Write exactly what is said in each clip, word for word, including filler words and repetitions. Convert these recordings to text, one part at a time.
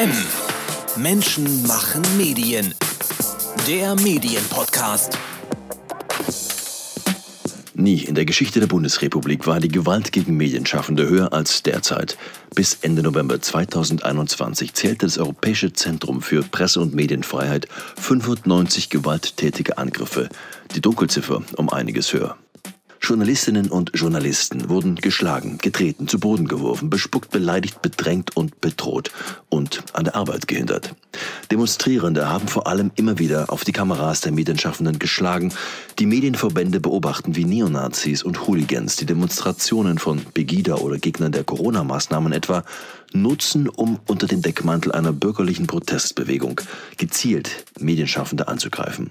M. Menschen machen Medien. Der Medienpodcast. Nie in der Geschichte der Bundesrepublik war die Gewalt gegen Medienschaffende höher als derzeit. Bis Ende November zweitausendeinundzwanzig zählte das Europäische Zentrum für Presse- und Medienfreiheit fünfundneunzig gewalttätige Angriffe. Die Dunkelziffer um einiges höher. Journalistinnen und Journalisten wurden geschlagen, getreten, zu Boden geworfen, bespuckt, beleidigt, bedrängt und bedroht und an der Arbeit gehindert. Demonstrierende haben vor allem immer wieder auf die Kameras der Medienschaffenden geschlagen. Die Medienverbände beobachten, wie Neonazis und Hooligans die Demonstrationen von Begida oder Gegnern der Corona-Maßnahmen etwa nutzen, um unter dem Deckmantel einer bürgerlichen Protestbewegung gezielt Medienschaffende anzugreifen.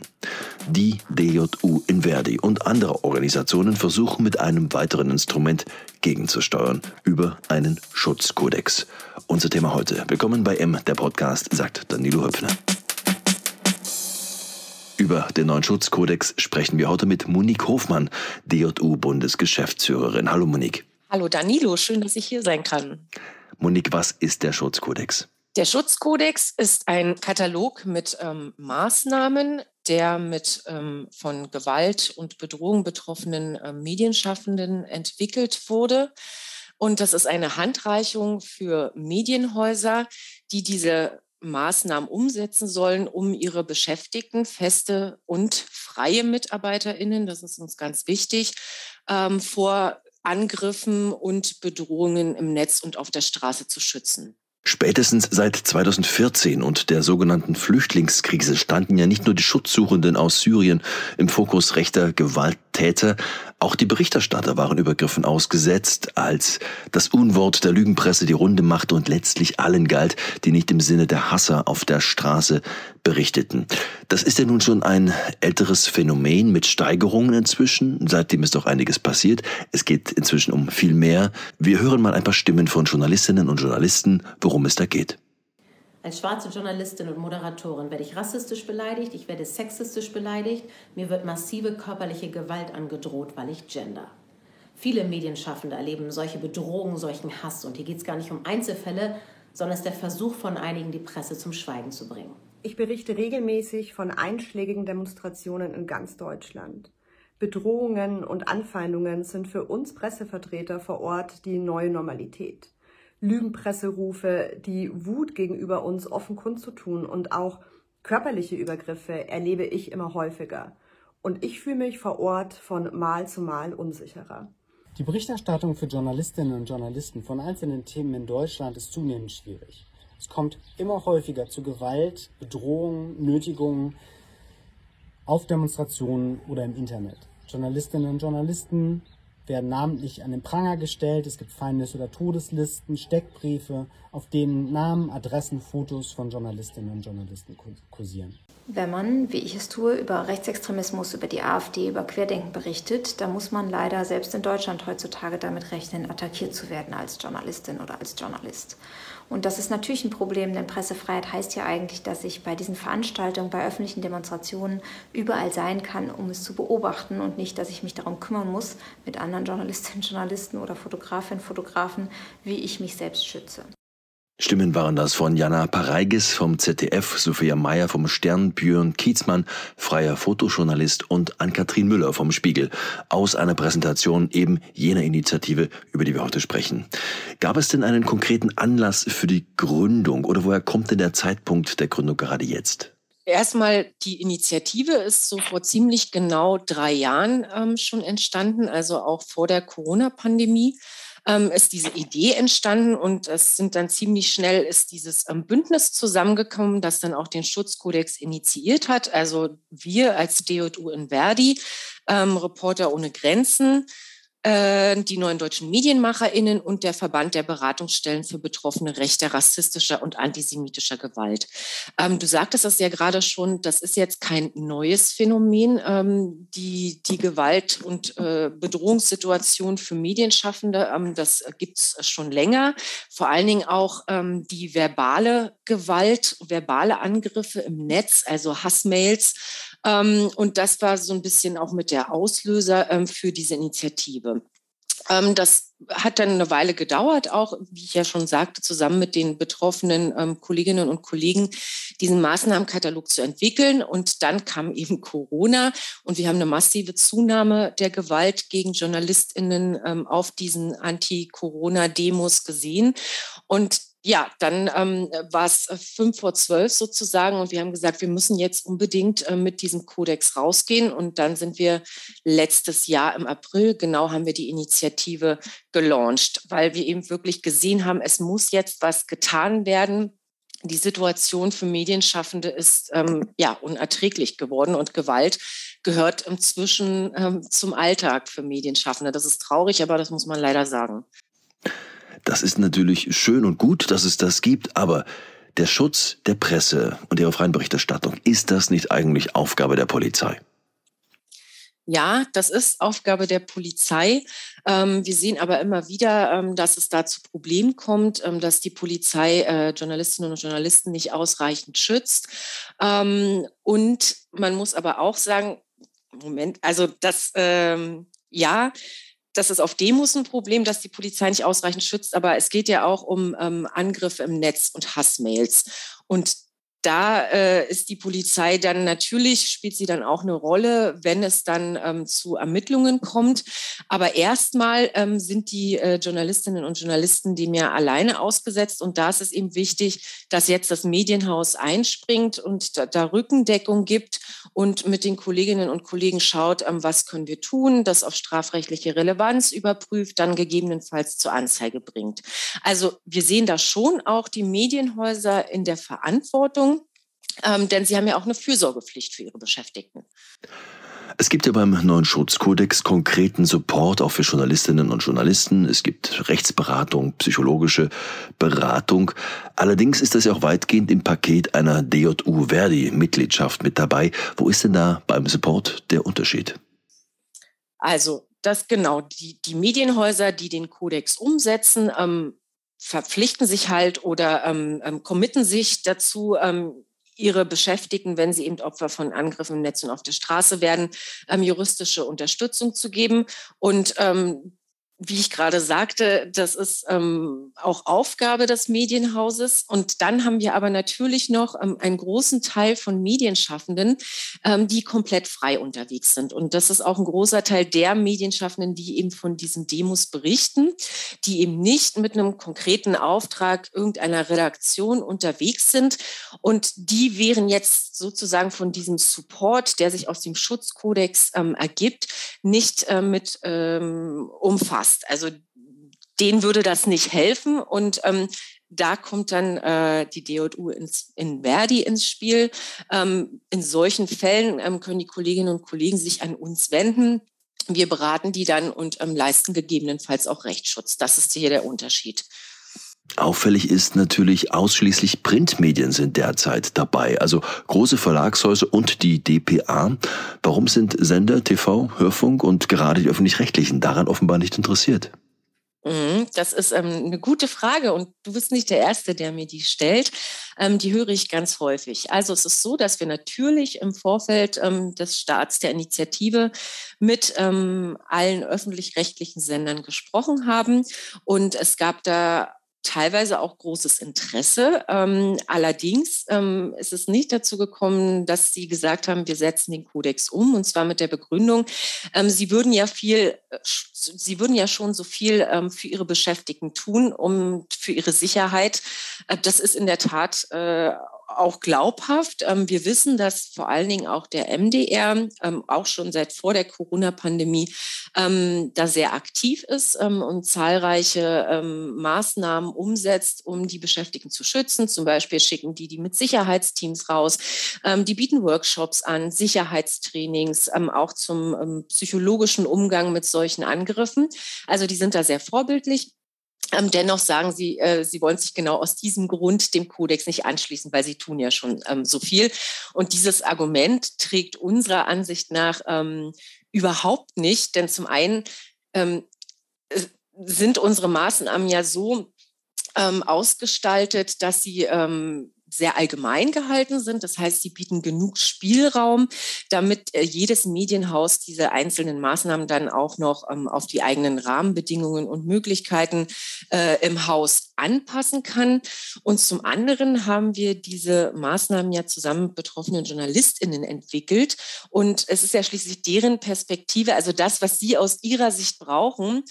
Die D J U in Verdi und andere Organisationen versuchen mit einem weiteren Instrument gegenzusteuern, über einen Schutzkodex. Unser Thema heute. Willkommen bei M, der Podcast, sagt Danilo Höpfner. Über den neuen Schutzkodex sprechen wir heute mit Monique Hofmann, D J U-Bundesgeschäftsführerin. Hallo Monique. Hallo Danilo, schön, dass ich hier sein kann. Monique, was ist der Schutzkodex? Der Schutzkodex ist ein Katalog mit ähm, Maßnahmen, der mit ähm, von Gewalt und Bedrohung betroffenen äh, Medienschaffenden entwickelt wurde. Und das ist eine Handreichung für Medienhäuser, die diese Maßnahmen umsetzen sollen, um ihre Beschäftigten, feste und freie MitarbeiterInnen, das ist uns ganz wichtig, ähm, vor Angriffen und Bedrohungen im Netz und auf der Straße zu schützen. Spätestens seit zweitausendvierzehn und der sogenannten Flüchtlingskrise standen ja nicht nur die Schutzsuchenden aus Syrien im Fokus rechter Gewalttäter, auch die Berichterstatter waren Übergriffen ausgesetzt, als das Unwort der Lügenpresse die Runde machte und letztlich allen galt, die nicht im Sinne der Hasser auf der Straße berichteten. Das ist ja nun schon ein älteres Phänomen mit Steigerungen inzwischen. Seitdem ist doch einiges passiert. Es geht inzwischen um viel mehr. Wir hören mal ein paar Stimmen von Journalistinnen und Journalisten, worum es da geht. Als schwarze Journalistin und Moderatorin werde ich rassistisch beleidigt, ich werde sexistisch beleidigt, mir wird massive körperliche Gewalt angedroht, weil ich gender. Viele Medienschaffende erleben solche Bedrohungen, solchen Hass. Und hier geht es gar nicht um Einzelfälle, sondern es ist der Versuch von einigen, die Presse zum Schweigen zu bringen. Ich berichte regelmäßig von einschlägigen Demonstrationen in ganz Deutschland. Bedrohungen und Anfeindungen sind für uns Pressevertreter vor Ort die neue Normalität. Lügenpresserufe, die Wut gegenüber uns offen kundzutun und auch körperliche Übergriffe erlebe ich immer häufiger. Und ich fühle mich vor Ort von Mal zu Mal unsicherer. Die Berichterstattung für Journalistinnen und Journalisten von einzelnen Themen in Deutschland ist zunehmend schwierig. Es kommt immer häufiger zu Gewalt, Bedrohungen, Nötigungen auf Demonstrationen oder im Internet. Journalistinnen und Journalisten werden namentlich an den Pranger gestellt, es gibt Feindes- oder Todeslisten, Steckbriefe, auf denen Namen, Adressen, Fotos von Journalistinnen und Journalisten kursieren. Wenn man, wie ich es tue, über Rechtsextremismus, über die AfD, über Querdenken berichtet, dann muss man leider selbst in Deutschland heutzutage damit rechnen, attackiert zu werden als Journalistin oder als Journalist. Und das ist natürlich ein Problem, denn Pressefreiheit heißt ja eigentlich, dass ich bei diesen Veranstaltungen, bei öffentlichen Demonstrationen überall sein kann, um es zu beobachten und nicht, dass ich mich darum kümmern muss, mit anderen Journalistinnen, Journalisten oder Fotografinnen, Fotografen, wie ich mich selbst schütze. Stimmen waren das von Jana Pareigis vom Z D F, Sophia Meier vom Stern, Björn Kietzmann, freier Fotojournalist und Ann-Kathrin Müller vom Spiegel aus einer Präsentation eben jener Initiative, über die wir heute sprechen. Gab es denn einen konkreten Anlass für die Gründung oder woher kommt denn der Zeitpunkt der Gründung gerade jetzt? Erstmal, die Initiative ist so vor ziemlich genau drei Jahren ähm, schon entstanden, also auch vor der Corona-Pandemie ähm, ist diese Idee entstanden und es sind dann ziemlich schnell ist dieses ähm, Bündnis zusammengekommen, das dann auch den Schutzkodex initiiert hat. Also wir als D J U in Verdi, ähm, Reporter ohne Grenzen, die neuen deutschen MedienmacherInnen und der Verband der Beratungsstellen für Betroffene rechter, rassistischer und antisemitischer Gewalt. Ähm, du sagtest das ja gerade schon, das ist jetzt kein neues Phänomen, ähm, die, die Gewalt- und äh, Bedrohungssituation für Medienschaffende, ähm, das gibt's schon länger. Vor allen Dingen auch ähm, die verbale Gewalt, verbale Angriffe im Netz, also Hassmails, und das war so ein bisschen auch mit der Auslöser für diese Initiative. Das hat dann eine Weile gedauert, auch, wie ich ja schon sagte, zusammen mit den betroffenen ähm, Kolleginnen und Kollegen diesen Maßnahmenkatalog zu entwickeln. Und dann kam eben Corona und wir haben eine massive Zunahme der Gewalt gegen JournalistInnen ähm, auf diesen Anti-Corona-Demos gesehen. Und ja, dann ähm, war es fünf vor zwölf sozusagen und wir haben gesagt, wir müssen jetzt unbedingt äh, mit diesem Kodex rausgehen. Und dann sind wir letztes Jahr im April, genau, haben wir die Initiative gelauncht, weil wir eben wirklich gesehen haben, es muss jetzt was getan werden. Die Situation für Medienschaffende ist ähm, ja unerträglich geworden und Gewalt gehört inzwischen ähm, zum Alltag für Medienschaffende. Das ist traurig, aber das muss man leider sagen. Das ist natürlich schön und gut, dass es das gibt, aber der Schutz der Presse und ihrer freien Berichterstattung, ist das nicht eigentlich Aufgabe der Polizei? Ja, das ist Aufgabe der Polizei. Wir sehen aber immer wieder, dass es da zu Problemen kommt, dass die Polizei Journalistinnen und Journalisten nicht ausreichend schützt. Und man muss aber auch sagen, Moment, also das, ja, das ist auf Demos ein Problem, dass die Polizei nicht ausreichend schützt, aber es geht ja auch um ähm, Angriffe im Netz und Hassmails. Und da äh, ist die Polizei dann natürlich, spielt sie dann auch eine Rolle, wenn es dann ähm, zu Ermittlungen kommt. Aber erstmal ähm, sind die äh, Journalistinnen und Journalisten dem ja alleine ausgesetzt. Und da ist es eben wichtig, dass jetzt das Medienhaus einspringt und da, da Rückendeckung gibt und mit den Kolleginnen und Kollegen schaut, ähm, was können wir tun, das auf strafrechtliche Relevanz überprüft, dann gegebenenfalls zur Anzeige bringt. Also wir sehen da schon auch die Medienhäuser in der Verantwortung, Ähm, denn sie haben ja auch eine Fürsorgepflicht für ihre Beschäftigten. Es gibt ja beim neuen Schutzkodex konkreten Support auch für Journalistinnen und Journalisten. Es gibt Rechtsberatung, psychologische Beratung. Allerdings ist das ja auch weitgehend im Paket einer D J U Verdi-Mitgliedschaft mit dabei. Wo ist denn da beim Support der Unterschied? Also, das genau, die, die Medienhäuser, die den Kodex umsetzen, ähm, verpflichten sich halt oder ähm, ähm, committen sich dazu, ähm, ihre Beschäftigten, wenn sie eben Opfer von Angriffen im Netz und auf der Straße werden, ähm, juristische Unterstützung zu geben. Und ähm, wie ich gerade sagte, das ist ähm, auch Aufgabe des Medienhauses. Und dann haben wir aber natürlich noch ähm, einen großen Teil von Medienschaffenden, ähm, die komplett frei unterwegs sind. Und das ist auch ein großer Teil der Medienschaffenden, die eben von diesen Demos berichten, die eben nicht mit einem konkreten Auftrag irgendeiner Redaktion unterwegs sind. Und die wären jetzt sozusagen von diesem Support, der sich aus dem Schutzkodex ähm, ergibt, nicht äh, mit ähm, umfasst. Also denen würde das nicht helfen. Und ähm, da kommt dann äh, die D J U ins, in Verdi ins Spiel. Ähm, in solchen Fällen ähm, können die Kolleginnen und Kollegen sich an uns wenden. Wir beraten die dann und ähm, leisten gegebenenfalls auch Rechtsschutz. Das ist hier der Unterschied. Auffällig ist natürlich, ausschließlich Printmedien sind derzeit dabei, also große Verlagshäuser und die D P A. Warum sind Sender, T V, Hörfunk und gerade die Öffentlich-Rechtlichen daran offenbar nicht interessiert? Das ist ähm, eine gute Frage und du bist nicht der Erste, der mir die stellt. Ähm, die höre ich ganz häufig. Also es ist so, dass wir natürlich im Vorfeld ähm, des Starts der Initiative mit ähm, allen öffentlich-rechtlichen Sendern gesprochen haben und es gab da teilweise auch großes Interesse. Ähm, allerdings ähm, ist es nicht dazu gekommen, dass sie gesagt haben, wir setzen den Kodex um, und zwar mit der Begründung, ähm, sie würden ja viel, sie würden ja schon so viel ähm, für ihre Beschäftigten tun, um für ihre Sicherheit. Äh, das ist in der Tat äh, auch glaubhaft. Ähm, wir wissen, dass vor allen Dingen auch der M D R ähm, auch schon seit vor der Corona-Pandemie ähm, da sehr aktiv ist ähm, und zahlreiche ähm, Maßnahmen umsetzt, um die Beschäftigten zu schützen. Zum Beispiel schicken die die mit Sicherheitsteams raus. Ähm, die bieten Workshops an, Sicherheitstrainings, ähm, auch zum ähm, psychologischen Umgang mit solchen Angriffen. Also die sind da sehr vorbildlich. Ähm, dennoch sagen sie, äh, sie wollen sich genau aus diesem Grund dem Kodex nicht anschließen, weil sie tun ja schon ähm, so viel. Und dieses Argument trägt unserer Ansicht nach ähm, überhaupt nicht. Denn zum einen ähm, sind unsere Maßnahmen ja so ähm, ausgestaltet, dass sie ähm, sehr allgemein gehalten sind. Das heißt, sie bieten genug Spielraum, damit jedes Medienhaus diese einzelnen Maßnahmen dann auch noch auf die eigenen Rahmenbedingungen und Möglichkeiten im Haus anpassen kann. Und zum anderen haben wir diese Maßnahmen ja zusammen mit betroffenen JournalistInnen entwickelt. Und es ist ja schließlich deren Perspektive, also das, was sie aus ihrer Sicht brauchen,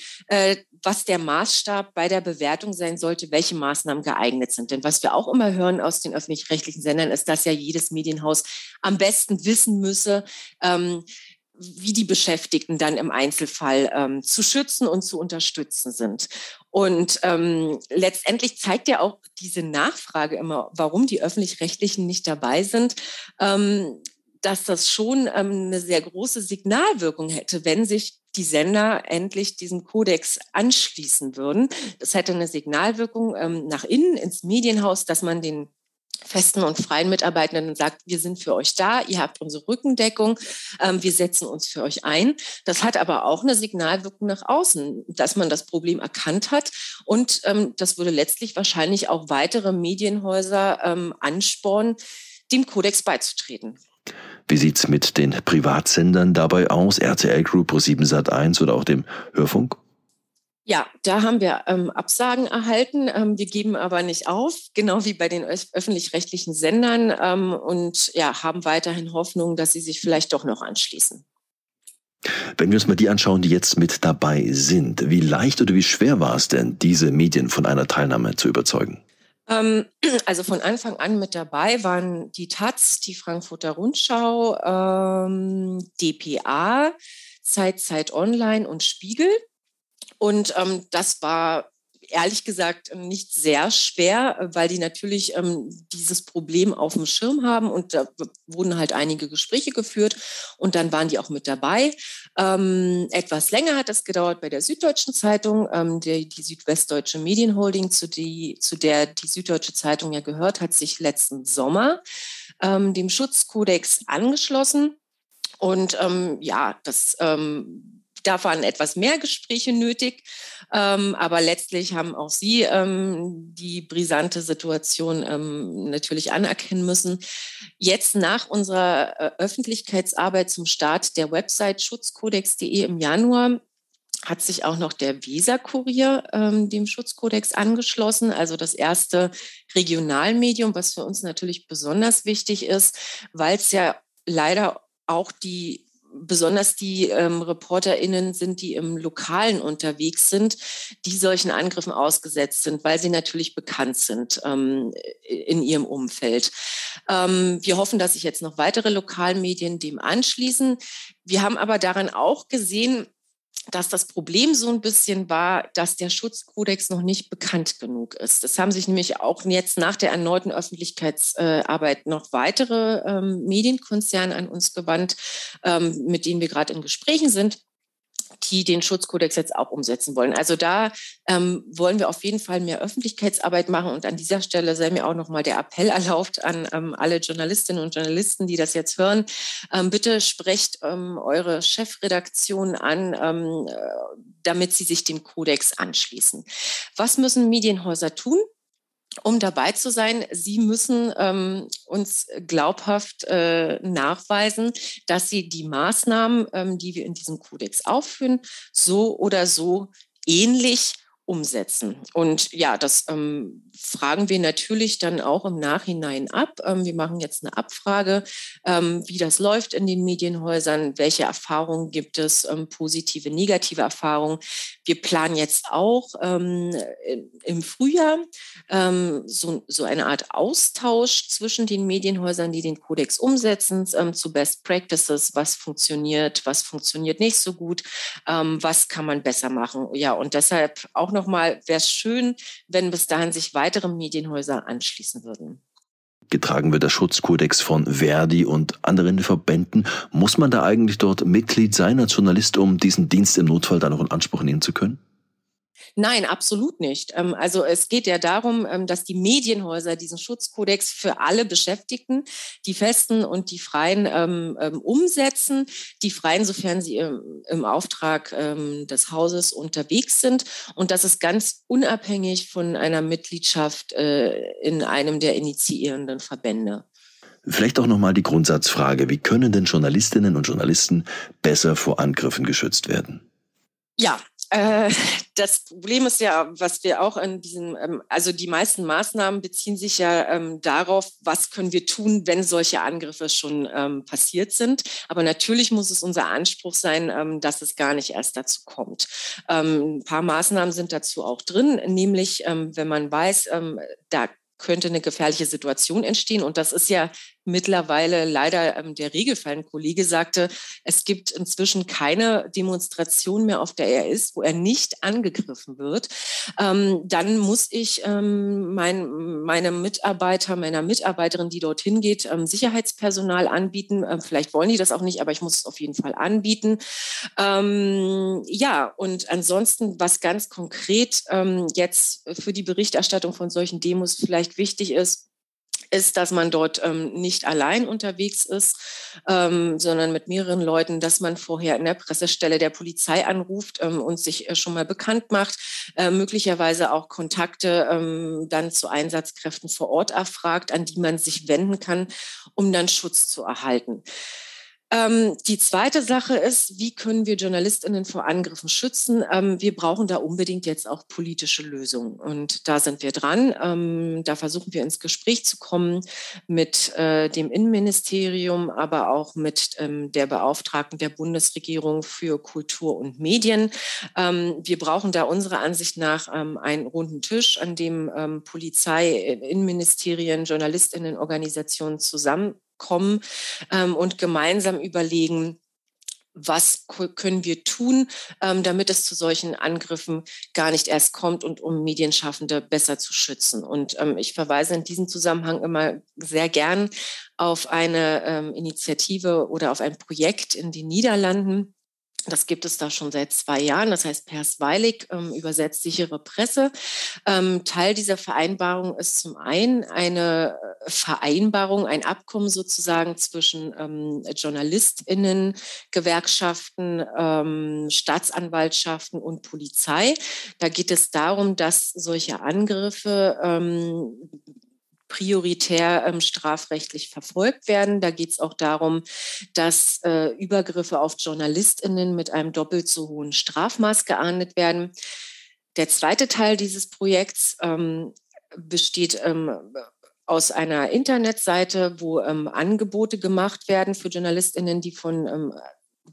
was der Maßstab bei der Bewertung sein sollte, welche Maßnahmen geeignet sind. Denn was wir auch immer hören aus den öffentlich-rechtlichen Sendern ist, dass ja jedes Medienhaus am besten wissen müsse, ähm, wie die Beschäftigten dann im Einzelfall ähm, zu schützen und zu unterstützen sind. Und ähm, letztendlich zeigt ja auch diese Nachfrage immer, warum die Öffentlich-Rechtlichen nicht dabei sind, ähm, dass das schon ähm, eine sehr große Signalwirkung hätte, wenn sich die Sender endlich diesem Kodex anschließen würden. Das hätte eine Signalwirkung ähm, nach innen ins Medienhaus, dass man den festen und freien Mitarbeitenden sagt, wir sind für euch da, ihr habt unsere Rückendeckung, ähm, wir setzen uns für euch ein. Das hat aber auch eine Signalwirkung nach außen, dass man das Problem erkannt hat. Und ähm, das würde letztlich wahrscheinlich auch weitere Medienhäuser ähm, anspornen, dem Kodex beizutreten. Wie sieht's mit den Privatsendern dabei aus? R T L Group, ProSiebenSat eins oder auch dem Hörfunk? Ja, da haben wir ähm, Absagen erhalten. Ähm, wir geben aber nicht auf, genau wie bei den öf- öffentlich-rechtlichen Sendern ähm, und ja, haben weiterhin Hoffnung, dass sie sich vielleicht doch noch anschließen. Wenn wir uns mal die anschauen, die jetzt mit dabei sind, wie leicht oder wie schwer war es denn, diese Medien von einer Teilnahme zu überzeugen? Also von Anfang an mit dabei waren die Taz, die Frankfurter Rundschau, ähm, D P A, Zeit, Zeit Online und Spiegel. Und ähm, das war ehrlich gesagt nicht sehr schwer, weil die natürlich ähm, dieses Problem auf dem Schirm haben. Und da wurden halt einige Gespräche geführt und dann waren die auch mit dabei. Ähm, etwas länger hat es gedauert bei der Süddeutschen Zeitung, ähm, die, die Südwestdeutsche Medienholding, zu, die, zu der die Süddeutsche Zeitung ja gehört, hat sich letzten Sommer ähm, dem Schutzkodex angeschlossen. Und ähm, ja, das... Ähm, Da waren etwas mehr Gespräche nötig, ähm, aber letztlich haben auch Sie ähm, die brisante Situation ähm, natürlich anerkennen müssen. Jetzt nach unserer äh, Öffentlichkeitsarbeit zum Start der Website Schutzkodex punkt de im Januar hat sich auch noch der Weser-Kurier ähm, dem Schutzkodex angeschlossen, also das erste Regionalmedium, was für uns natürlich besonders wichtig ist, weil es ja leider auch die besonders die ähm, ReporterInnen sind, die im Lokalen unterwegs sind, die solchen Angriffen ausgesetzt sind, weil sie natürlich bekannt sind ähm, in ihrem Umfeld. Ähm, wir hoffen, dass sich jetzt noch weitere Lokalmedien dem anschließen. Wir haben aber daran auch gesehen, dass das Problem so ein bisschen war, dass der Schutzkodex noch nicht bekannt genug ist. Das haben sich nämlich auch jetzt nach der erneuten Öffentlichkeitsarbeit noch weitere ähm, Medienkonzerne an uns gewandt, ähm, mit denen wir gerade in Gesprächen sind, die den Schutzkodex jetzt auch umsetzen wollen. Also da ähm, wollen wir auf jeden Fall mehr Öffentlichkeitsarbeit machen. Und an dieser Stelle sei mir auch nochmal der Appell erlaubt an ähm, alle Journalistinnen und Journalisten, die das jetzt hören. Ähm, bitte sprecht ähm, eure Chefredaktion an, ähm, damit sie sich dem Kodex anschließen. Was müssen Medienhäuser tun, um dabei zu sein? Sie müssen ähm, uns glaubhaft äh, nachweisen, dass sie die Maßnahmen, ähm, die wir in diesem Kodex aufführen, so oder so ähnlich umsetzen. Und ja, das ähm, fragen wir natürlich dann auch im Nachhinein ab. Ähm, wir machen jetzt eine Abfrage, ähm, wie das läuft in den Medienhäusern, welche Erfahrungen gibt es, ähm, positive, negative Erfahrungen. Wir planen jetzt auch ähm, im Frühjahr ähm, so, so eine Art Austausch zwischen den Medienhäusern, die den Kodex umsetzen, ähm, zu Best Practices, was funktioniert, was funktioniert nicht so gut, ähm, was kann man besser machen. Ja, und deshalb auch noch nochmal, wäre es schön, wenn bis dahin sich weitere Medienhäuser anschließen würden. Getragen wird der Schutzkodex von Verdi und anderen Verbänden. Muss man da eigentlich dort Mitglied sein als Journalist, um diesen Dienst im Notfall dann noch in Anspruch nehmen zu können? Nein, absolut nicht. Also es geht ja darum, dass die Medienhäuser diesen Schutzkodex für alle Beschäftigten, die Festen und die Freien, umsetzen. Die Freien, sofern sie im Auftrag des Hauses unterwegs sind. Und das ist ganz unabhängig von einer Mitgliedschaft in einem der initiierenden Verbände. Vielleicht auch nochmal die Grundsatzfrage. Wie können denn Journalistinnen und Journalisten besser vor Angriffen geschützt werden? Ja, äh, das Problem ist ja, was wir auch in diesen, ähm, also die meisten Maßnahmen beziehen sich ja ähm, darauf, was können wir tun, wenn solche Angriffe schon ähm, passiert sind. Aber natürlich muss es unser Anspruch sein, ähm, dass es gar nicht erst dazu kommt. Ähm, ein paar Maßnahmen sind dazu auch drin, nämlich ähm, wenn man weiß, ähm, da könnte eine gefährliche Situation entstehen. Und das ist ja mittlerweile leider ähm, der Regelfall. Ein Kollege sagte, es gibt inzwischen keine Demonstration mehr, auf der er ist, wo er nicht angegriffen wird. Ähm, dann muss ich ähm, mein, meinem Mitarbeiter, meiner Mitarbeiterin, die dorthin geht, ähm, Sicherheitspersonal anbieten. Ähm, vielleicht wollen die das auch nicht, aber ich muss es auf jeden Fall anbieten. Ähm, ja, und ansonsten, was ganz konkret ähm, jetzt für die Berichterstattung von solchen Demos vielleicht wichtig ist, ist, dass man dort ähm, nicht allein unterwegs ist, ähm, sondern mit mehreren Leuten, dass man vorher in der Pressestelle der Polizei anruft ähm, und sich äh, schon mal bekannt macht, äh, möglicherweise auch Kontakte ähm, dann zu Einsatzkräften vor Ort erfragt, an die man sich wenden kann, um dann Schutz zu erhalten. Ähm, die zweite Sache ist, wie können wir JournalistInnen vor Angriffen schützen? Ähm, wir brauchen da unbedingt jetzt auch politische Lösungen. Und da sind wir dran. Ähm, da versuchen wir ins Gespräch zu kommen mit äh, dem Innenministerium, aber auch mit ähm, der Beauftragten der Bundesregierung für Kultur und Medien. Ähm, wir brauchen da unserer Ansicht nach ähm, einen runden Tisch, an dem ähm, Polizei, Innenministerien, JournalistInnen, Organisationen zusammen kommen ähm, und gemeinsam überlegen, was k- können wir tun, ähm, damit es zu solchen Angriffen gar nicht erst kommt und um Medienschaffende besser zu schützen. Und ähm, ich verweise in diesem Zusammenhang immer sehr gern auf eine ähm, Initiative oder auf ein Projekt in den Niederlanden. Das gibt es da schon seit zwei Jahren, das heißt Persweilig, ähm, übersetzt sichere Presse. Ähm, Teil dieser Vereinbarung ist zum einen eine Vereinbarung, ein Abkommen sozusagen zwischen ähm, JournalistInnen, Gewerkschaften, ähm, Staatsanwaltschaften und Polizei. Da geht es darum, dass solche Angriffe ähm, prioritär ähm, strafrechtlich verfolgt werden. Da geht es auch darum, dass äh, Übergriffe auf JournalistInnen mit einem doppelt so hohen Strafmaß geahndet werden. Der zweite Teil dieses Projekts ähm, besteht ähm, aus einer Internetseite, wo ähm, Angebote gemacht werden für JournalistInnen, die von ähm,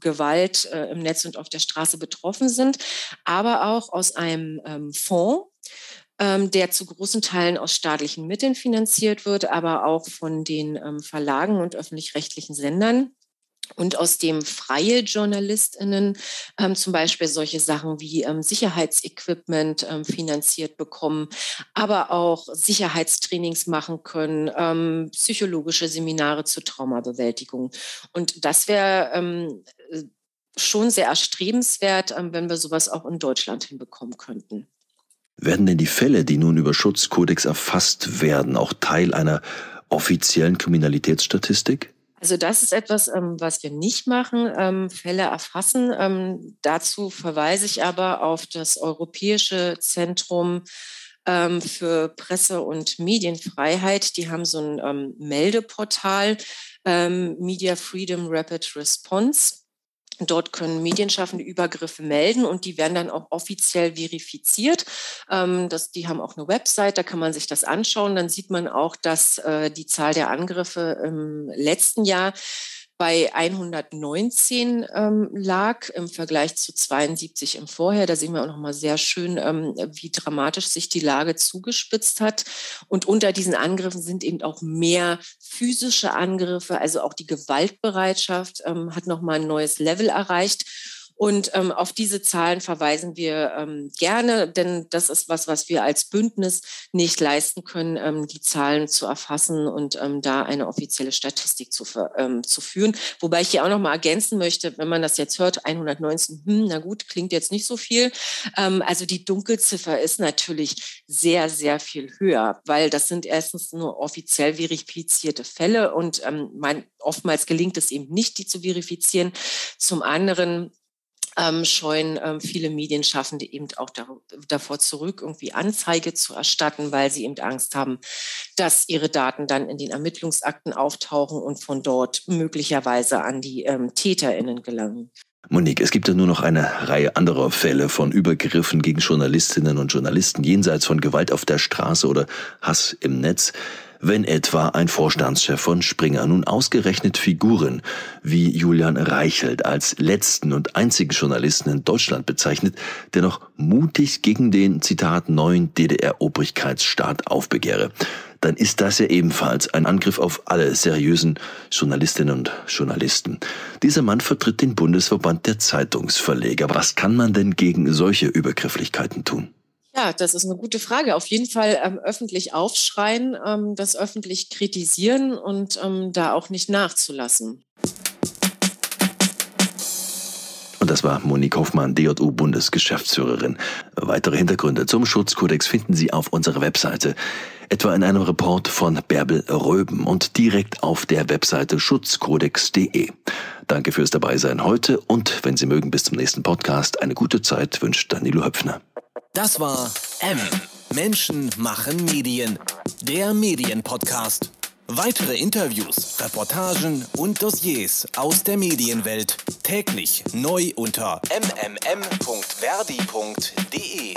Gewalt äh, im Netz und auf der Straße betroffen sind, aber auch aus einem ähm, Fonds, der zu großen Teilen aus staatlichen Mitteln finanziert wird, aber auch von den Verlagen und öffentlich-rechtlichen Sendern. Und aus dem freie JournalistInnen ähm, zum Beispiel solche Sachen wie ähm, Sicherheitsequipment ähm, finanziert bekommen, aber auch Sicherheitstrainings machen können, ähm, psychologische Seminare zur Traumabewältigung. Und das wäre ähm, schon sehr erstrebenswert, ähm, wenn wir sowas auch in Deutschland hinbekommen könnten. Werden denn die Fälle, die nun über Schutzkodex erfasst werden, auch Teil einer offiziellen Kriminalitätsstatistik? Also das ist etwas, was wir nicht machen, Fälle erfassen. Dazu verweise ich aber auf das Europäische Zentrum für Presse- und Medienfreiheit. Die haben so ein Meldeportal, Media Freedom Rapid Response. Dort können Medienschaffende Übergriffe melden und die werden dann auch offiziell verifiziert. Ähm, das, die haben auch eine Website, da kann man sich das anschauen. Dann sieht man auch, dass äh, die Zahl der Angriffe im letzten Jahr bei hundertneunzehn ähm, lag im Vergleich zu zweiundsiebzig im Vorjahr. Da sehen wir auch nochmal sehr schön, ähm, wie dramatisch sich die Lage zugespitzt hat. Und unter diesen Angriffen sind eben auch mehr physische Angriffe, also auch die Gewaltbereitschaft ähm, hat nochmal ein neues Level erreicht. Und ähm, auf diese Zahlen verweisen wir ähm, gerne, denn das ist was, was wir als Bündnis nicht leisten können, ähm, die Zahlen zu erfassen und ähm, da eine offizielle Statistik zu, ähm, zu führen. Wobei ich hier auch noch mal ergänzen möchte, wenn man das jetzt hört, hundertneunzehn, hm, na gut, klingt jetzt nicht so viel. Ähm, also die Dunkelziffer ist natürlich sehr, sehr viel höher, weil das sind erstens nur offiziell verifizierte Fälle und ähm, man, oftmals gelingt es eben nicht, die zu verifizieren. Zum anderen Ähm, scheuen ähm, viele Medienschaffende eben auch da, davor zurück, irgendwie Anzeige zu erstatten, weil sie eben Angst haben, dass ihre Daten dann in den Ermittlungsakten auftauchen und von dort möglicherweise an die ähm, TäterInnen gelangen. Monique, es gibt ja nur noch eine Reihe anderer Fälle von Übergriffen gegen Journalistinnen und Journalisten jenseits von Gewalt auf der Straße oder Hass im Netz. Wenn etwa ein Vorstandschef von Springer nun ausgerechnet Figuren wie Julian Reichelt als letzten und einzigen Journalisten in Deutschland bezeichnet, der noch mutig gegen den, Zitat, neuen D D R-Obrigkeitsstaat aufbegehre, dann ist das ja ebenfalls ein Angriff auf alle seriösen Journalistinnen und Journalisten. Dieser Mann vertritt den Bundesverband der Zeitungsverleger. Was kann man denn gegen solche Übergrifflichkeiten tun? Ja, das ist eine gute Frage. Auf jeden Fall ähm, öffentlich aufschreien, ähm, das öffentlich kritisieren und ähm, da auch nicht nachzulassen. Und das war Monique Hofmann, D J U-Bundesgeschäftsführerin. Weitere Hintergründe zum Schutzkodex finden Sie auf unserer Webseite, etwa in einem Report von Bärbel Röben und direkt auf der Webseite Schutzkodex punkt de. Danke fürs Dabeisein heute und wenn Sie mögen, bis zum nächsten Podcast. Eine gute Zeit wünscht Danilo Höpfner. Das war M. Menschen machen Medien. Der Medienpodcast. Weitere Interviews, Reportagen und Dossiers aus der Medienwelt. Täglich neu unter m m m punkt verdi punkt de.